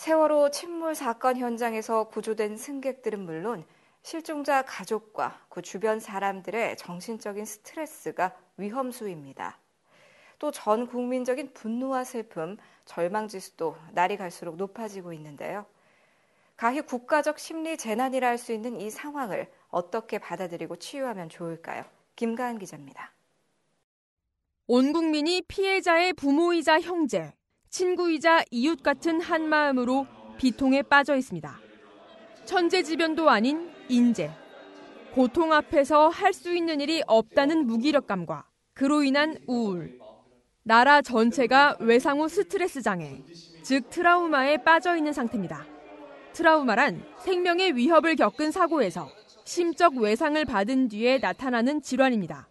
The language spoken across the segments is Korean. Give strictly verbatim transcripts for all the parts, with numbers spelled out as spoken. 세월호 침몰 사건 현장에서 구조된 승객들은 물론 실종자 가족과 그 주변 사람들의 정신적인 스트레스가 위험수위입니다. 또 전 국민적인 분노와 슬픔, 절망지수도 날이 갈수록 높아지고 있는데요. 가히 국가적 심리 재난이라 할 수 있는 이 상황을 어떻게 받아들이고 치유하면 좋을까요? 김가은 기자입니다. 온 국민이 피해자의 부모이자 형제, 친구이자 이웃 같은 한마음으로 비통에 빠져 있습니다. 천재지변도 아닌 인재, 고통 앞에서 할 수 있는 일이 없다는 무기력감과 그로 인한 우울, 나라 전체가 외상후 스트레스 장애, 즉 트라우마에 빠져 있는 상태입니다. 트라우마란 생명의 위협을 겪은 사고에서 심적 외상을 받은 뒤에 나타나는 질환입니다.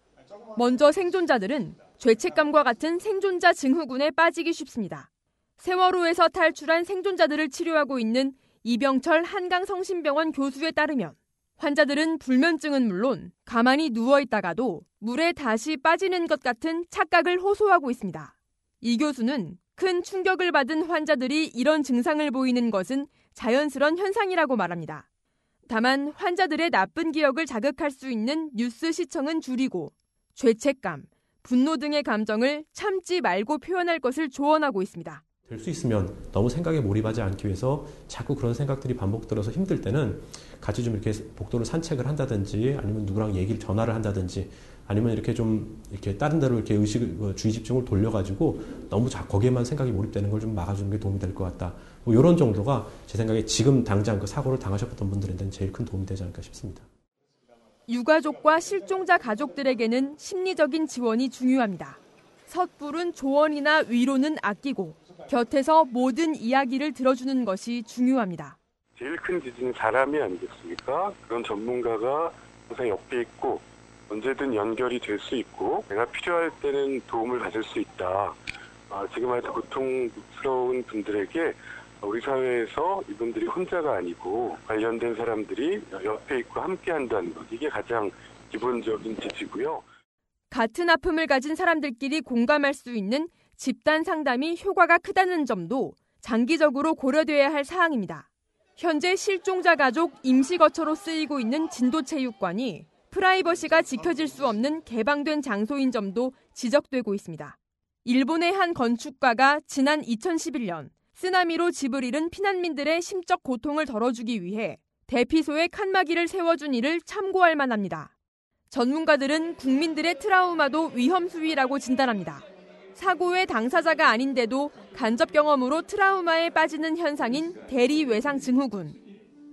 먼저 생존자들은 죄책감과 같은 생존자 증후군에 빠지기 쉽습니다. 세월호에서 탈출한 생존자들을 치료하고 있는 이병철 한강성심병원 교수에 따르면 환자들은 불면증은 물론 가만히 누워있다가도 물에 다시 빠지는 것 같은 착각을 호소하고 있습니다. 이 교수는 큰 충격을 받은 환자들이 이런 증상을 보이는 것은 자연스러운 현상이라고 말합니다. 다만 환자들의 나쁜 기억을 자극할 수 있는 뉴스 시청은 줄이고 죄책감, 분노 등의 감정을 참지 말고 표현할 것을 조언하고 있습니다. 될 수 있으면 너무 생각에 몰입하지 않기 위해서 자꾸 그런 생각들이 반복되어서 힘들 때는 같이 좀 이렇게 복도로 산책을 한다든지 아니면 누구랑 얘기를 전화를 한다든지 아니면 이렇게 좀 이렇게 다른 데로 이렇게 의식을 주의 집중을 돌려가지고 너무 자 거기에만 생각이 몰입되는 걸 좀 막아주는 게 도움이 될 것 같다. 뭐 이런 정도가 제 생각에 지금 당장 그 사고를 당하셨던 분들한테는 제일 큰 도움이 되지 않을까 싶습니다. 유가족과 실종자 가족들에게는 심리적인 지원이 중요합니다. 섣부른 조언이나 위로는 아끼고 곁에서 모든 이야기를 들어주는 것이 중요합니다. 제일 큰 지진은 사람이 아니겠습니까? 그런 전문가가 항상 옆에 있고 언제든 연결이 될 수 있고 내가 필요할 때는 도움을 받을 수 있다. 아, 지금 아주 고통스러운 분들에게 우리 사회에서 이분들이 혼자가 아니고 관련된 사람들이 옆에 있고 함께한다는 것, 이게 가장 기본적인 지지고요. 같은 아픔을 가진 사람들끼리 공감할 수 있는 집단 상담이 효과가 크다는 점도 장기적으로 고려돼야 할 사항입니다. 현재 실종자 가족 임시거처로 쓰이고 있는 진도체육관이 프라이버시가 지켜질 수 없는 개방된 장소인 점도 지적되고 있습니다. 일본의 한 건축가가 지난 이천십일 년 쓰나미로 집을 잃은 피난민들의 심적 고통을 덜어주기 위해 대피소에 칸막이를 세워준 일을 참고할 만합니다. 전문가들은 국민들의 트라우마도 위험수위라고 진단합니다. 사고의 당사자가 아닌데도 간접 경험으로 트라우마에 빠지는 현상인 대리외상 증후군.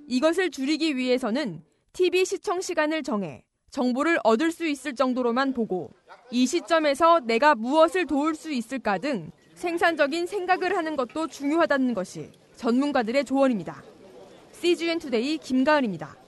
이것을 줄이기 위해서는 티비 시청 시간을 정해 정보를 얻을 수 있을 정도로만 보고 이 시점에서 내가 무엇을 도울 수 있을까 등 생산적인 생각을 하는 것도 중요하다는 것이 전문가들의 조언입니다. 씨지엔 투데이 김가은입니다.